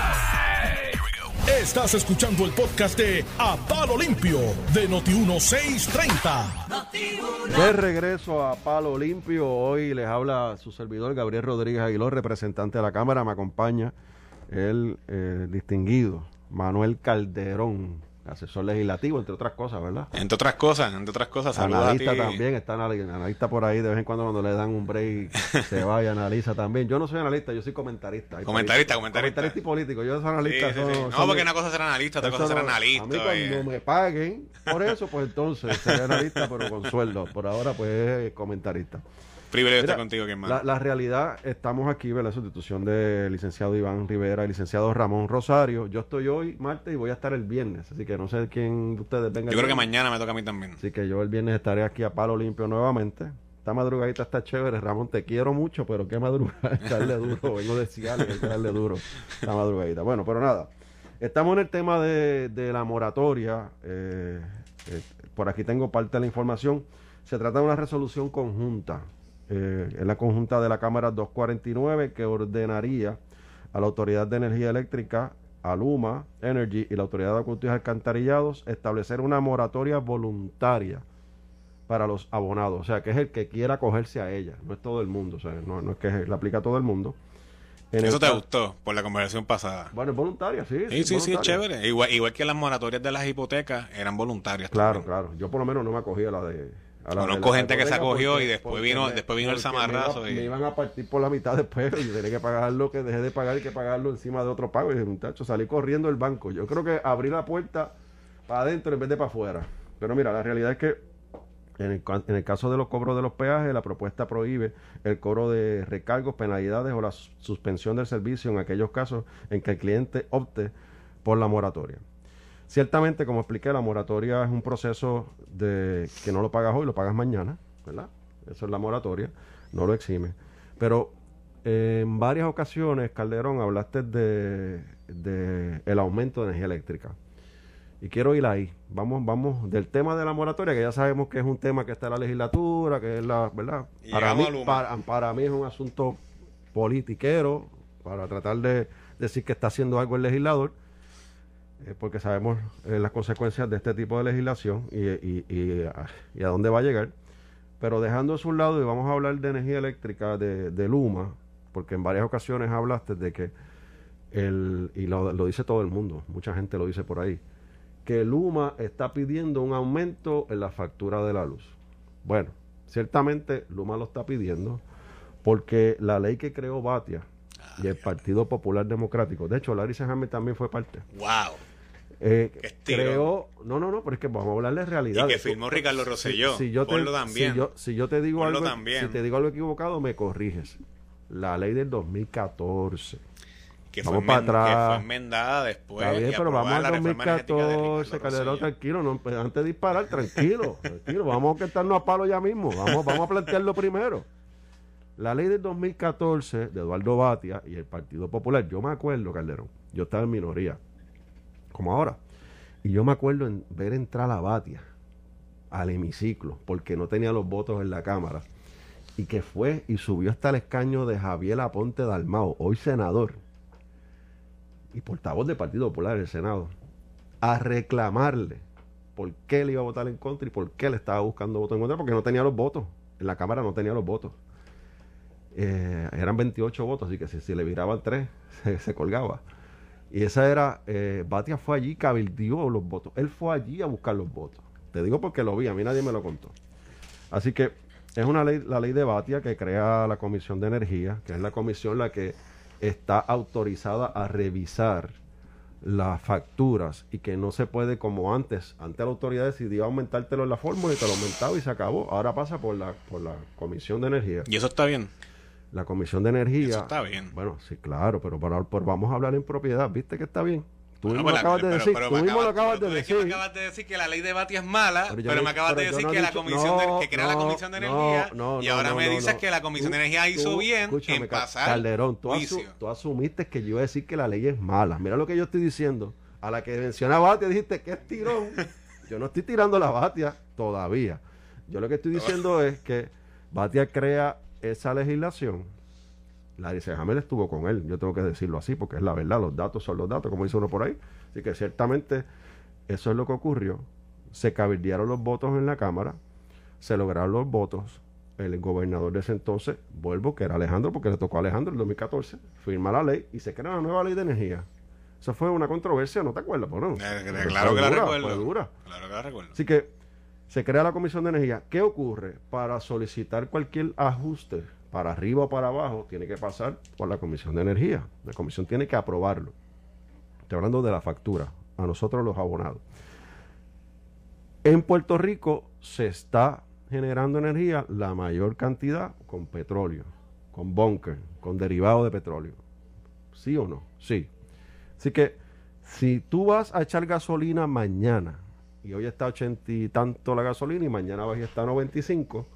Estás escuchando el podcast de A Palo Limpio de Notiuno 630. De regreso a Palo Limpio. Hoy les habla su servidor Gabriel Rodríguez Aguiló, representante de la Cámara. Me acompaña el distinguido Manuel Calderón, asesor legislativo, entre otras cosas, ¿verdad? Entre otras cosas, saludos a ti. Analista también, está analista por ahí, de vez en cuando le dan un break, se va y analiza también. Yo no soy analista, yo soy comentarista. Comentarista y político, yo soy analista. Sí. No, porque una cosa es ser analista, otra cosa es ser analista. A mí cuando me paguen por eso, pues entonces seré analista, pero con sueldo. Por ahora, pues, comentarista. Privilegio estar contigo, hermano. La realidad, estamos aquí, ¿verdad? Sustitución del licenciado Iván Rivera y licenciado Ramón Rosario. Yo estoy hoy, martes, y voy a estar el viernes. Así que no sé quién de ustedes venga. Yo creo que mañana me toca a mí también. Así que yo el viernes estaré aquí a Palo Limpio nuevamente. Esta madrugadita está chévere. Ramón, te quiero mucho, pero qué madrugada. Darle duro. Vengo de Ciales, hay que darle duro la madrugadita. Bueno, pero nada. Estamos en el tema de la moratoria. Por aquí tengo parte de la información. Se trata de una resolución conjunta. En la conjunta de la Cámara 249, que ordenaría a la Autoridad de Energía Eléctrica, a Luma Energy y la Autoridad de Acueductos y Alcantarillados establecer una moratoria voluntaria para los abonados, o sea, que es el que quiera acogerse a ella, no es todo el mundo, o sea, no es que la aplica a todo el mundo. Eso te gustó por la conversación pasada. Bueno, es voluntaria, sí. Sí, es chévere. Igual que las moratorias de las hipotecas eran voluntarias. Claro. Yo por lo menos no me acogí a la de... Conozco gente que se acogió y después vino el zamarrazo. Me iban a partir por la mitad después y tenía que pagar lo que dejé de pagar y que pagarlo encima de otro pago. Y dije, muchacho, salí corriendo del banco. Yo creo que abrí la puerta para adentro en vez de para afuera. Pero mira, la realidad es que en el caso de los cobros de los peajes, la propuesta prohíbe el cobro de recargos, penalidades o la suspensión del servicio en aquellos casos en que el cliente opte por la moratoria. Ciertamente, como expliqué, la moratoria es un proceso de que no lo pagas hoy, lo pagas mañana, ¿verdad? Eso es la moratoria, no lo exime. Pero en varias ocasiones, Calderón, hablaste de el aumento de energía eléctrica. Y quiero ir ahí. Vamos del tema de la moratoria, que ya sabemos que es un tema que está en la legislatura, que es la, ¿verdad? Para mí es un asunto politiquero, para tratar de decir que está haciendo algo el legislador, porque sabemos las consecuencias de este tipo de legislación y a dónde va a llegar. Pero dejando eso a un lado, y vamos a hablar de energía eléctrica, de Luma, porque en varias ocasiones hablaste de que, y lo dice todo el mundo, mucha gente lo dice por ahí, que Luma está pidiendo un aumento en la factura de la luz. Bueno, ciertamente Luma lo está pidiendo porque la ley que creó Bhatia y el Partido Popular Democrático, de hecho Larry Sejame también fue parte. ¡Wow! Creo, no, pero es que vamos a hablar de realidad. Y que firmó Ricardo Rosselló. Si te digo algo equivocado, me corriges. La ley del 2014. Que fue enmendada después. Está bien, pero vamos al 2014, Calderón, tranquilo, no, antes de disparar, tranquilo, vamos a quitarnos a palo ya mismo, vamos a plantearlo primero. La ley del 2014 de Eduardo Bhatia y el Partido Popular, yo me acuerdo, Calderón, yo estaba en minoría, como ahora, y yo me acuerdo en ver entrar a Bhatia al hemiciclo, porque no tenía los votos en la Cámara, y que fue y subió hasta el escaño de Javier Aponte Dalmau, hoy senador, y portavoz del Partido Popular en el Senado, a reclamarle por qué le iba a votar en contra y por qué le estaba buscando votos en contra, porque no tenía los votos, en la Cámara no tenía los votos. Eran 28 votos, así que si le viraban 3, se colgaba. Y esa era, Bhatia fue allí, cabildió los votos. Él fue allí a buscar los votos. Te digo porque lo vi, a mí nadie me lo contó. Así que es una ley, la ley de Bhatia, que crea la Comisión de Energía, que es la comisión la que está autorizada a revisar las facturas y que no se puede, como antes la autoridad decidió aumentártelo en la fórmula y te lo aumentaba y se acabó. Ahora pasa por la Comisión de Energía. ¿Y eso está bien? La Comisión de Energía. Eso está bien. Bueno, sí, claro, pero vamos a hablar en propiedad. ¿Viste que está bien? Tú mismo acabas de decir que la ley de Bhatia es mala, pero me acabas de decir que la comisión de energía, y ahora me dices que la comisión de energía hizo bien en pasar. Calderón, tú asumiste que yo iba a decir que la ley es mala. Mira lo que yo estoy diciendo. A la que menciona Bhatia dijiste que es tirón. Yo no estoy tirando la Bhatia todavía. Yo lo que estoy diciendo es que Bhatia crea esa legislación. Larry Sejamel estuvo con él, yo tengo que decirlo así porque es la verdad, los datos son los datos, como dice uno por ahí, así que ciertamente eso es lo que ocurrió. Se cabildearon los votos en la Cámara, se lograron los votos, el gobernador de ese entonces, que era Alejandro, porque le tocó a Alejandro en 2014, firma la ley y se crea una nueva ley de energía. Eso fue una controversia, ¿no te acuerdas? Bueno, claro que la recuerdo. Así que se crea la Comisión de Energía. ¿Qué ocurre? Para solicitar cualquier ajuste para arriba o para abajo, tiene que pasar por la Comisión de Energía. La Comisión tiene que aprobarlo. Estoy hablando de la factura, a nosotros los abonados. En Puerto Rico se está generando energía la mayor cantidad con petróleo, con bunker, con derivados de petróleo. ¿Sí o no? Sí. Así que si tú vas a echar gasolina mañana, y hoy está 80 y tanto la gasolina y mañana vas a estar 95,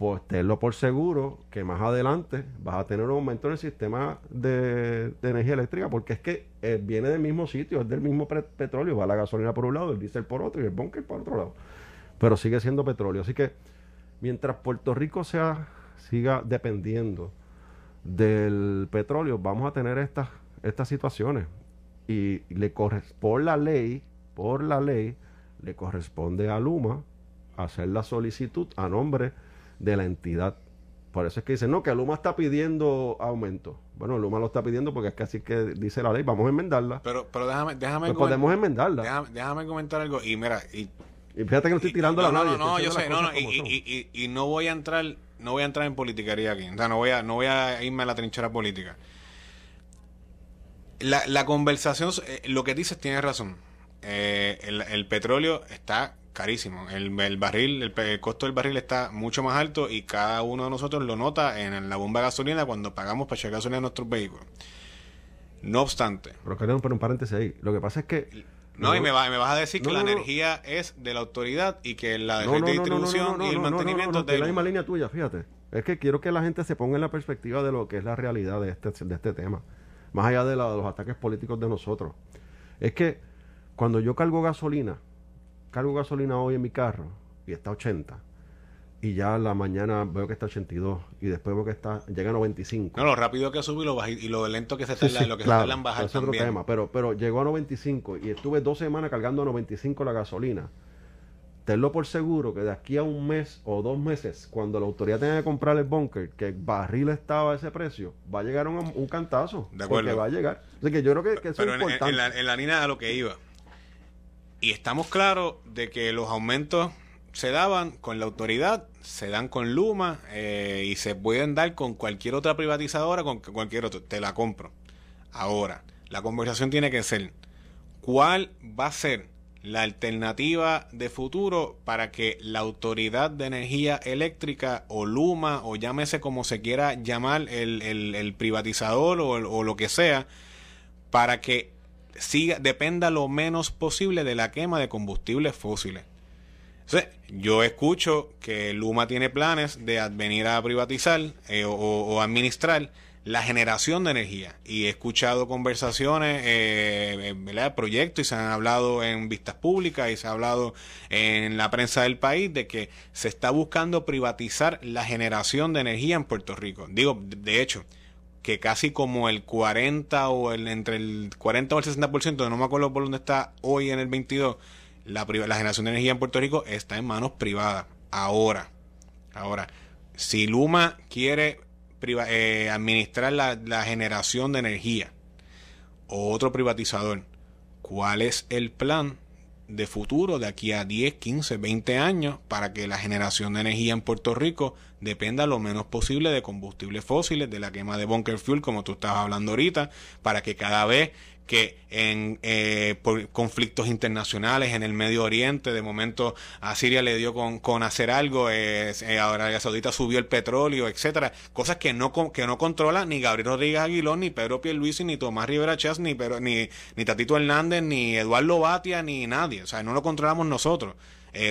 pues tenlo por seguro que más adelante vas a tener un aumento en el sistema de energía eléctrica, porque es que viene del mismo sitio, es del mismo petróleo, va la gasolina por un lado, el diésel por otro y el bunker por otro lado, pero sigue siendo petróleo. Así que mientras Puerto Rico siga dependiendo del petróleo, vamos a tener estas situaciones, y le corresponde a Luma hacer la solicitud a nombre de la entidad. Por eso es que dicen, no, que Luma está pidiendo aumento. Bueno, Luma lo está pidiendo porque es que así que dice la ley, vamos a enmendarla. Pero déjame pues podemos enmendarla. Déjame comentar algo. Y mira, y fíjate que no estoy tirando la nadie. No, yo sé, y no voy a entrar en politiquería aquí. O sea, no voy a irme a la trinchera política. La conversación, lo que dices tienes razón. El petróleo está carísimo. El costo del barril está mucho más alto y cada uno de nosotros lo nota en la bomba de gasolina cuando pagamos para echar gasolina a nuestros vehículos. No obstante. Pero queremos poner un paréntesis ahí. Lo que pasa es que... No, y me vas a decir que la energía es de la autoridad y que la de distribución y el mantenimiento... de la misma línea tuya, fíjate. Es que quiero que la gente se ponga en la perspectiva de lo que es la realidad de este tema. Más allá de los ataques políticos de nosotros. Es que cuando yo cargo gasolina hoy en mi carro y está 80 y ya la mañana veo que está 82 y después veo que llega a 95. No, lo rápido que sube y lo lento que se tarda, lo que claro, se tarda en bajar es también. Otro tema, pero llegó a 95 y estuve 2 semanas cargando a 95 la gasolina. Tenlo por seguro que de aquí a 1 mes o 2 meses, cuando la autoridad tenga que comprar el bunker, que el barril estaba a ese precio, va a llegar un cantazo. De acuerdo. Porque va a llegar. Así que yo creo que eso es importante. Pero en la línea a lo que iba. Y estamos claros de que los aumentos se daban con la autoridad, se dan con Luma y se pueden dar con cualquier otra privatizadora, con cualquier otro. Te la compro. Ahora, la conversación tiene que ser, ¿cuál va a ser la alternativa de futuro para que la Autoridad de Energía Eléctrica o Luma, o llámese como se quiera llamar el privatizador o lo que sea, para que dependa lo menos posible de la quema de combustibles fósiles? Entonces, yo escucho que Luma tiene planes de venir a privatizar o administrar la generación de energía, y he escuchado conversaciones, proyectos, y se han hablado en vistas públicas y se ha hablado en la prensa del país de que se está buscando privatizar la generación de energía en Puerto Rico. Digo, de hecho, que casi como el 40 o entre el 40 o el 60%, no me acuerdo por dónde está hoy en el 22, la generación de energía en Puerto Rico está en manos privadas. Ahora, si Luma quiere administrar la generación de energía o otro privatizador, ¿cuál es el plan de futuro de aquí a 10, 15, 20 años para que la generación de energía en Puerto Rico dependa lo menos posible de combustibles fósiles, de la quema de bunker fuel, como tú estabas hablando ahorita, para que cada vez que por conflictos internacionales en el Medio Oriente, de momento a Siria le dio con hacer algo, Arabia Saudita subió el petróleo, etcétera, cosas que no controla ni Gabriel Rodríguez Aguiló, ni Pedro Pierluisi, ni Tomás Rivera Chas, ni Tatito Hernández, ni Eduardo Bhatia, ni nadie. O sea, no lo controlamos nosotros.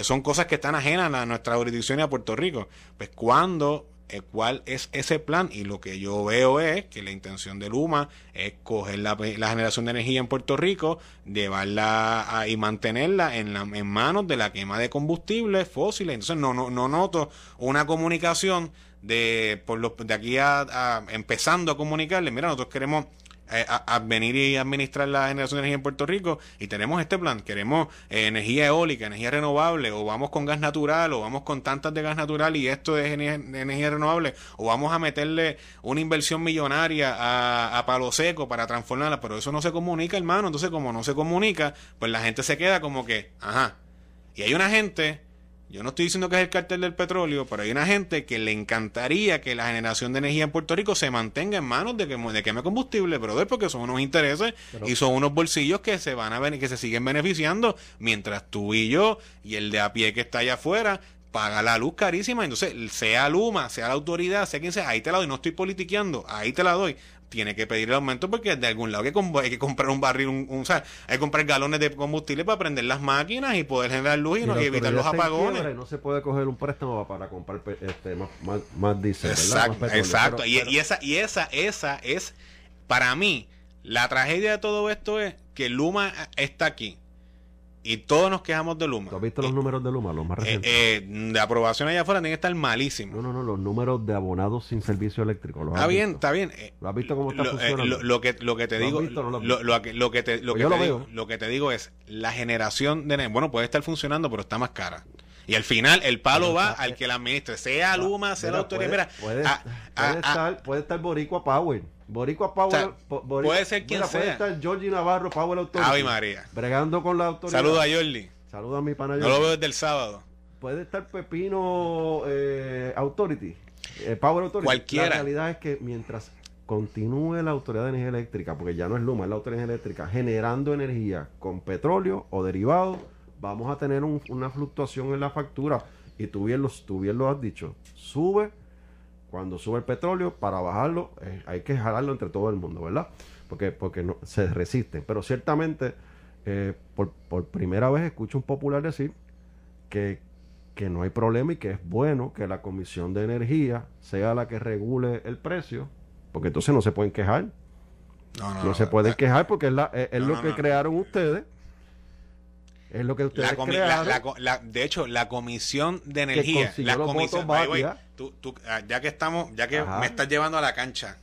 Son cosas que están ajenas a nuestra jurisdicción y a Puerto Rico. Pues ¿cuál es ese plan? Y lo que yo veo es que la intención de Luma es coger la generación de energía en Puerto Rico, llevarla y mantenerla en manos de la quema de combustibles fósiles. Entonces no noto una comunicación de aquí a empezando a comunicarle, mira, nosotros queremos a venir y administrar la generación de energía en Puerto Rico, y tenemos este plan, queremos energía eólica, energía renovable, o vamos con gas natural, o vamos con tantas de gas natural y esto de energía renovable, o vamos a meterle una inversión millonaria a Palo Seco para transformarla, pero eso no se comunica, hermano. Entonces, como no se comunica, pues la gente se queda como que, ajá. Y hay una gente, yo no estoy diciendo que es el cartel del petróleo, pero hay una gente que le encantaría que la generación de energía en Puerto Rico se mantenga en manos de Quema Combustible, brother, porque son unos intereses y son unos bolsillos que se van a que se siguen beneficiando, mientras tú y yo y el de a pie que está allá afuera paga la luz carísima. Entonces, sea Luma, sea la autoridad, sea quien sea, ahí te la doy, no estoy politiqueando, ahí te la doy. Tiene que pedir el aumento porque de algún lado hay que comprar un barril, o sea, hay que comprar galones de combustible para prender las máquinas y poder generar luz y evitar los apagones. No se puede coger un préstamo para comprar más diésel. Exacto, más exacto. Esa es, para mí, la tragedia de todo esto es que Luma está aquí. Y todos nos quejamos de Luma. ¿Tú has visto los números de Luma, los más recientes? De aprobación allá afuera tienen que estar malísimos. No, los números de abonados sin servicio eléctrico. Está bien, está bien. ¿Lo has visto cómo está funcionando? Lo que te digo es, la generación de energía, bueno, puede estar funcionando, pero está más cara. Y al final el palo va al que la administre, sea Luma, sea la autoridad. Puede estar Boricua Power. Boricua Power, o sea, puede ser quien sea. Puede estar Jordi Navarro, Power Autoridad. Ave María. Bregando con la autoridad. Saluda a Jordi. Saluda a mi pana Jordi. No lo veo desde el sábado. Puede estar Pepino Authority, Power Authority. Cualquiera. La realidad es que mientras continúe la Autoridad de Energía Eléctrica, porque ya no es Luma, es la Autoridad de Energía Eléctrica, generando energía con petróleo o derivados, vamos a tener una fluctuación en la factura. Y tú bien lo has dicho. Sube. Cuando sube el petróleo, para bajarlo hay que jalarlo entre todo el mundo, ¿verdad? Porque no, se resisten. Pero ciertamente, por primera vez escucho un popular decir que no hay problema y que es bueno que la Comisión de Energía sea la que regule el precio, porque entonces no se pueden quejar. No se pueden quejar porque es lo que crearon ustedes. Es lo que ustedes crearon. De hecho, la Comisión de Energía, la Comisión Bhatia, tú, ya que ajá, me estás llevando a la cancha,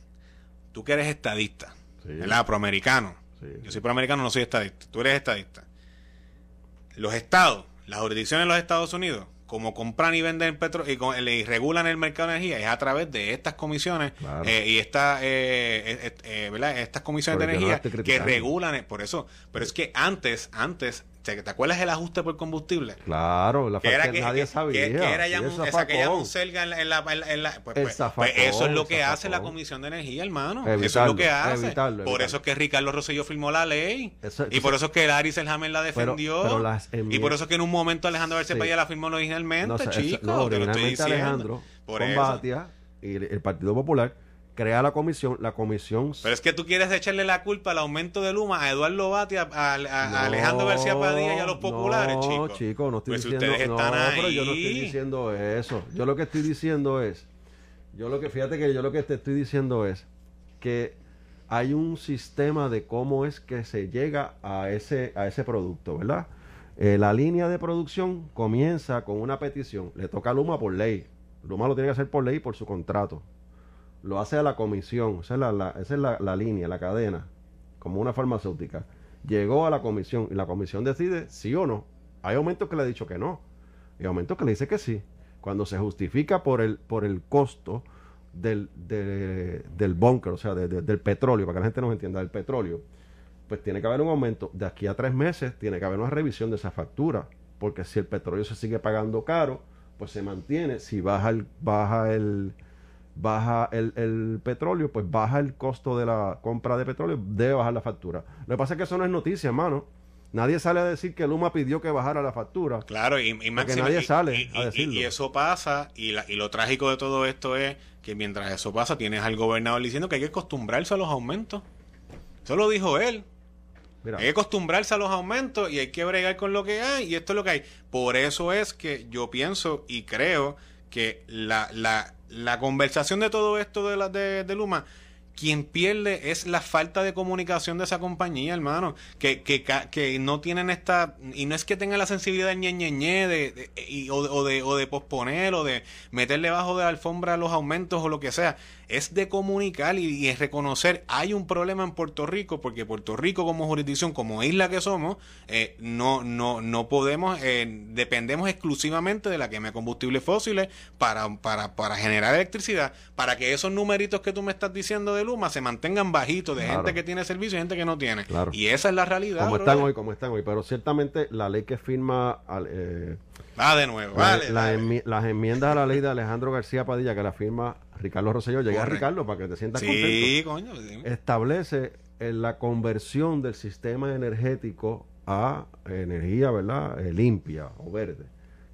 tú que eres estadista, sí, ¿verdad? Proamericano. Sí. Yo soy proamericano, no soy estadista. Tú eres estadista. Los estados, las jurisdicciones de los Estados Unidos, como compran y venden petróleo y regulan el mercado de energía, es a través de estas comisiones, claro, y ¿verdad? Estas comisiones de energía no que regulan, por eso. Pero es que antes, ¿te acuerdas el ajuste por combustible? Claro, la factura que nadie sabía. Que era ya un selga en la pues, eso es lo que hace la Comisión de Energía, hermano. Eso es lo que hace. Por eso es que Ricardo Rosselló firmó la ley. Y por eso es que Larry Selhammer la defendió. Y por eso es que en un momento Alejandro García Padilla la firmó originalmente, chico. Te lo estoy diciendo. Alejandro, por eso, Bhatia y el Partido Popular crea la comisión. Pero es que tú quieres echarle la culpa al aumento de Luma a Eduardo Bhatia, a Alejandro García Padilla y a los populares, chicos. No, chicos, no estoy diciendo ustedes están ahí. Pero yo no estoy diciendo eso. Yo lo que estoy diciendo es, fíjate que yo lo que te estoy diciendo es que hay un sistema de cómo es que se llega a ese producto, ¿verdad? La línea de producción comienza con una petición. Le toca a Luma por ley. Luma lo tiene que hacer por ley y por su contrato. Lo hace a la comisión, esa es la línea, la cadena, como una farmacéutica. Llegó a la comisión y la comisión decide sí o no. Hay aumentos que le ha dicho que no, y aumentos que le dice que sí. Cuando se justifica por el costo del bunker, o sea, del petróleo, para que la gente nos entienda, del petróleo, pues tiene que haber un aumento. De aquí a 3 meses tiene que haber una revisión de esa factura, porque si el petróleo se sigue pagando caro, pues se mantiene. Si baja el petróleo, pues baja el costo de la compra de petróleo, debe bajar la factura. Lo que pasa es que eso no es noticia, hermano. Nadie sale a decir que Luma pidió que bajara la factura. Claro, y máximo, nadie sale a decirlo. Y eso pasa, y lo trágico de todo esto es que mientras eso pasa, tienes al gobernador diciendo que hay que acostumbrarse a los aumentos. Eso lo dijo él. Mira. Hay que acostumbrarse a los aumentos y hay que bregar con lo que hay, y esto es lo que hay. Por eso es que yo pienso y creo que la conversación de todo esto de Luma Quien pierde es la falta de comunicación de esa compañía, hermano, que no tienen esta, y no es que tengan la sensibilidad del ñeñeñe de posponer o de meterle bajo de la alfombra los aumentos o lo que sea, es de comunicar y es reconocer hay un problema en Puerto Rico, porque Puerto Rico como jurisdicción, como isla que somos, no podemos, dependemos exclusivamente de la quema de combustibles fósiles para generar electricidad, para que esos numeritos que tú me estás diciendo de Luma se mantengan bajitos, de claro, gente que tiene servicio y gente que no tiene. Claro. Y esa es la realidad. Como están hoy. Pero ciertamente la ley que firma... Las enmiendas a la ley de Alejandro García Padilla, que la firma Ricardo Rosselló, llegué a Ricardo para que te sientas contento. Sí. Establece la conversión del sistema energético a energía, ¿verdad?, limpia o verde.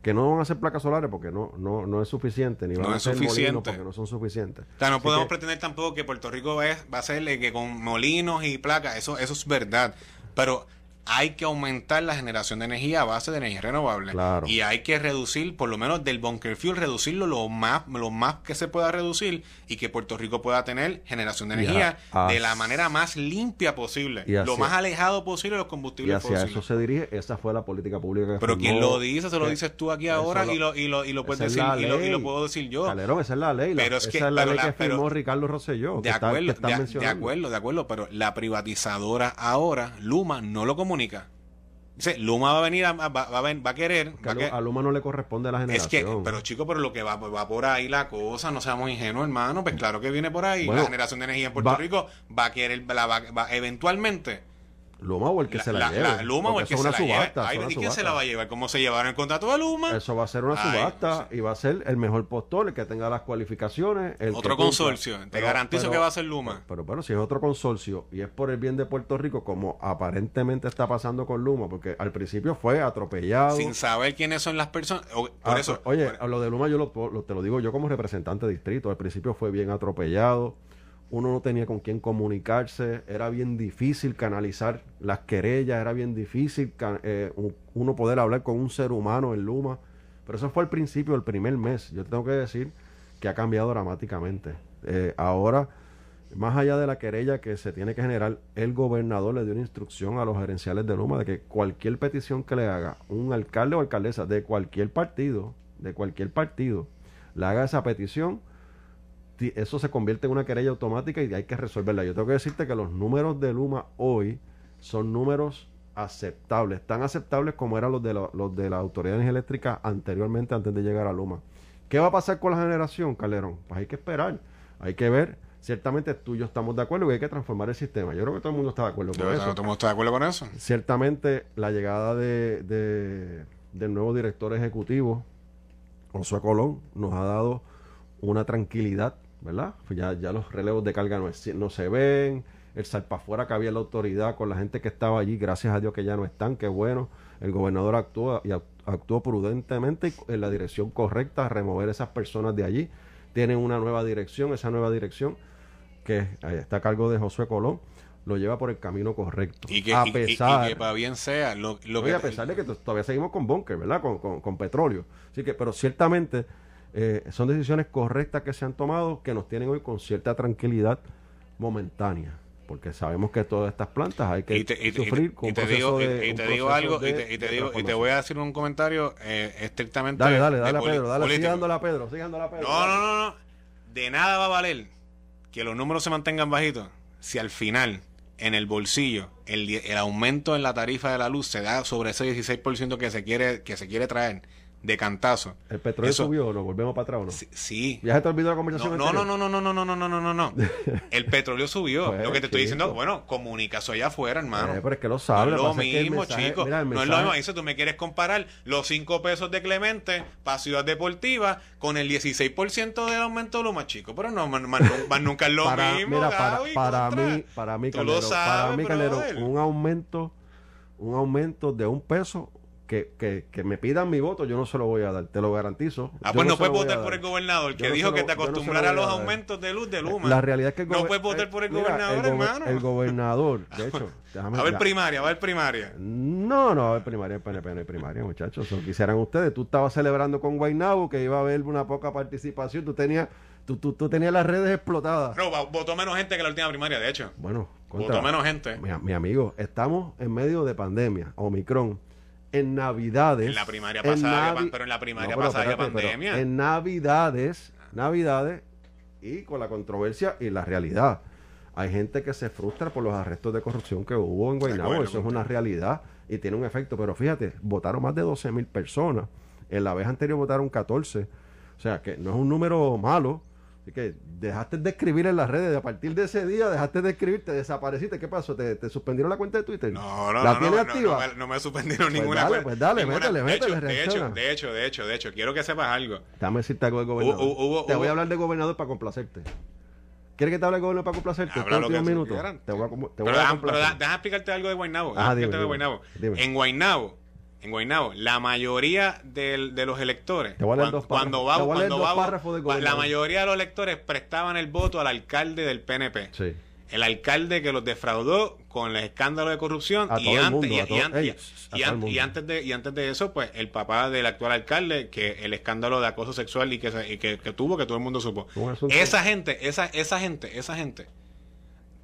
Que no van a ser placas solares porque no es suficiente, ni van a ser molinos porque no son suficientes. O sea, no podemos pretender tampoco que Puerto Rico va a ser que con molinos y placas, eso es verdad, pero hay que aumentar la generación de energía a base de energía renovable. Claro. Y hay que reducir, por lo menos del bunker fuel, reducirlo lo más que se pueda reducir y que Puerto Rico pueda tener generación de energía de la manera más limpia posible, lo más alejado posible de los combustibles fósiles. Y hacia eso se dirige, esa fue la política pública que pero quien lo dice, se lo dices tú aquí ahora y lo puedes decir y lo puedo decir yo. Calderón, esa es la ley. Pero esa es la ley que firmó Ricardo Rosselló. De acuerdo, pero la privatizadora ahora, Luma, no lo comunica. Luma va a venir, va a querer. A Luma no le corresponde a la generación. Pero lo que va por ahí la cosa, no seamos ingenuos, hermano, pues claro que viene por ahí. Bueno, la generación de energía en Puerto Rico va a querer, eventualmente. Luma o el que se la lleve. Luma o el que se la lleve. ¿Y quién se la va a llevar? ¿Cómo se llevaron el contrato de Luma? Eso va a ser una subasta y va a ser el mejor postor, el que tenga las cualificaciones. Otro consorcio. Te garantizo que va a ser Luma. Pero si es otro consorcio y es por el bien de Puerto Rico, como aparentemente está pasando con Luma, porque al principio fue atropellado. Sin saber quiénes son las personas. Oye, lo de Luma te lo digo yo como representante de distrito. Al principio fue bien atropellado. Uno no tenía con quién comunicarse, era bien difícil canalizar las querellas, era bien difícil uno poder hablar con un ser humano en Luma. Pero eso fue al principio, el primer mes. Yo tengo que decir que ha cambiado dramáticamente. Ahora, más allá de la querella que se tiene que generar, el gobernador le dio una instrucción a los gerenciales de Luma de que cualquier petición que le haga un alcalde o alcaldesa de cualquier partido, le haga esa petición, eso se convierte en una querella automática y hay que resolverla. Yo tengo que decirte que los números de Luma hoy son números aceptables, tan aceptables como eran los de la Autoridad de Energía Eléctrica anteriormente, antes de llegar a Luma. ¿Qué va a pasar con la generación, Calderón? Pues hay que esperar, hay que ver. Ciertamente tú y yo estamos de acuerdo que hay que transformar el sistema. Yo creo que todo el mundo está de acuerdo con eso. ¿Todo el mundo está de acuerdo con eso? Ciertamente la llegada del nuevo director ejecutivo, José Colón, nos ha dado una tranquilidad, ¿verdad? Ya los relevos de carga no se ven, el salpafuera que había en la autoridad con la gente que estaba allí, gracias a Dios que ya no están, qué bueno. El gobernador actuó prudentemente en la dirección correcta, a remover esas personas de allí. Tienen una nueva dirección, esa nueva dirección que está a cargo de Josué Colón, lo lleva por el camino correcto. Y que para bien sea. A pesar de que todavía seguimos con bunker, ¿verdad? Con petróleo. Así que, pero ciertamente... son decisiones correctas que se han tomado, que nos tienen hoy con cierta tranquilidad momentánea, porque sabemos que todas estas plantas hay que sufrir con un proceso de... Y te digo algo, y te voy a decir un comentario estrictamente... Dale a Pedro, sigue dándole a Pedro. No, de nada va a valer que los números se mantengan bajitos si al final, en el bolsillo, el aumento en la tarifa de la luz se da sobre ese 16% que se quiere traer de cantazo. ¿El petróleo subió o no? ¿Volvemos para atrás o no? Sí. ¿Ya se te olvidó la conversación? No. El petróleo subió. Pues, lo que te estoy diciendo, bueno, comunicación allá afuera, hermano. Pero es que lo sabe. No es lo mismo, chicos. Eso tú me quieres comparar los 5 pesos de Clemente para Ciudad Deportiva con el 16% del aumento de Luma, chico. Pero no, más nunca es lo mismo. Mira, para mí, Calderón, un aumento de $1 que me pidan mi voto, yo no se lo voy a dar, te lo garantizo. Pues no puedes votar por el gobernador, que dijo que te acostumbrara a los aumentos de luz de Luma. La realidad es que no puedes votar por el gobernador, hermano. El gobernador, de hecho... A ver primaria. No, a ver primaria, PNP no hay primaria, muchachos. Eso quisieran ustedes. Tú estabas celebrando con Guaynabo que iba a haber una poca participación. Tú tenías Tú tenías las redes explotadas. No, votó menos gente que la última primaria, de hecho. Bueno, votó menos gente. Mi amigo, estamos en medio de pandemia, Omicron. En Navidades. En la primaria pasada, pero en la primaria pasada había pandemia. En Navidades, y con la controversia y la realidad. Hay gente que se frustra por los arrestos de corrupción que hubo en Guaynabo. Bueno, eso es una realidad y tiene un efecto. Pero fíjate, votaron más de 12,000 personas. En la vez anterior votaron 14. O sea, que no es un número malo. Así que dejaste de escribir en las redes. A partir de ese día dejaste de escribir, te desapareciste. ¿Qué pasó? ¿Te suspendieron la cuenta de Twitter? No. ¿La tienes activa? No me suspendieron pues ninguna cuenta. Pues dale, métele. De hecho, quiero que sepas algo. Dame decirte algo del gobernador. Voy a hablar del gobernador para complacerte. ¿Quieres que te hable del gobernador para complacerte? Habla lo que quieran. Déjame explicarte algo de Guaynabo. En Guaynabo, la mayoría de los electores, la mayoría de los electores prestaban el voto al alcalde del PNP. Sí. El alcalde que los defraudó con el escándalo de corrupción y antes de eso, pues el papá del actual alcalde, que el escándalo de acoso sexual y que tuvo, que todo el mundo supo. Esa gente.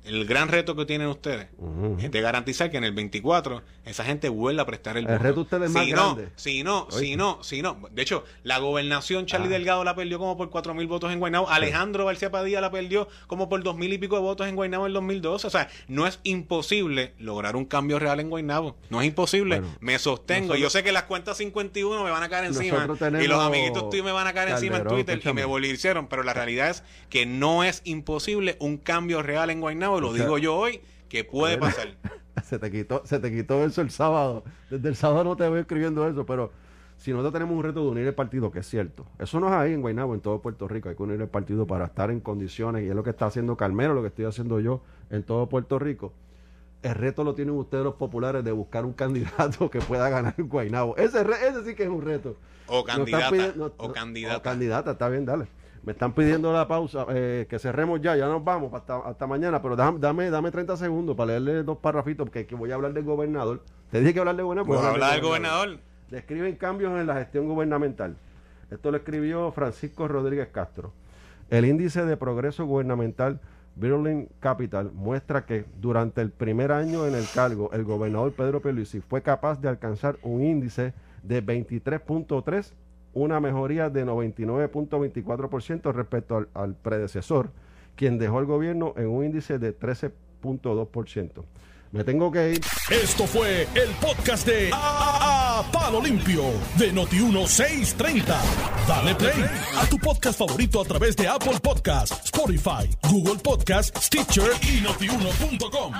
El gran reto que tienen ustedes es de garantizar que en el 24 esa gente vuelva a prestar el voto. El reto usted es más grande. De hecho, la gobernación Charlie Delgado la perdió como por 4,000 votos en Guaynabo. Alejandro García Padilla la perdió como por 2,000 y pico de votos en Guaynabo en 2012. O sea, no es imposible lograr un cambio real en Guaynabo. No es imposible. Bueno, me sostengo. Yo sé que las cuentas 51 me van a caer encima y los amiguitos tuyos me van a caer encima en Twitter y me bolircieron. Pero la realidad es que no es imposible un cambio real en Guaynabo. Lo digo yo hoy, que puede pasar. Se te quitó eso el sábado. Desde el sábado no te voy escribiendo eso, pero si nosotros tenemos un reto de unir el partido, que es cierto. Eso no es ahí en Guaynabo, en todo Puerto Rico. Hay que unir el partido para estar en condiciones, y es lo que está haciendo Carmelo, lo que estoy haciendo yo en todo Puerto Rico. El reto lo tienen ustedes los populares de buscar un candidato que pueda ganar en Guaynabo. Ese sí que es un reto. O candidata, está bien, dale. Me están pidiendo la pausa, que cerremos ya nos vamos hasta mañana, pero dame 30 segundos para leerle 2 parrafitos, porque que voy a hablar del gobernador. Te dije que hablar de gobernador. Pues hablar del gobernador. Describen cambios en la gestión gubernamental. Esto lo escribió Francisco Rodríguez Castro. El índice de progreso gubernamental Virulent Capital muestra que durante el primer año en el cargo, el gobernador Pedro Pierluisi fue capaz de alcanzar un índice de 23.3%, una mejoría de 99.24% respecto al predecesor, quien dejó el gobierno en un índice de 13.2%. Me tengo que ir. Esto fue el podcast de A Palo Limpio de Notiuno 630. Dale play a tu podcast favorito a través de Apple Podcasts, Spotify, Google Podcasts, Stitcher y Notiuno.com.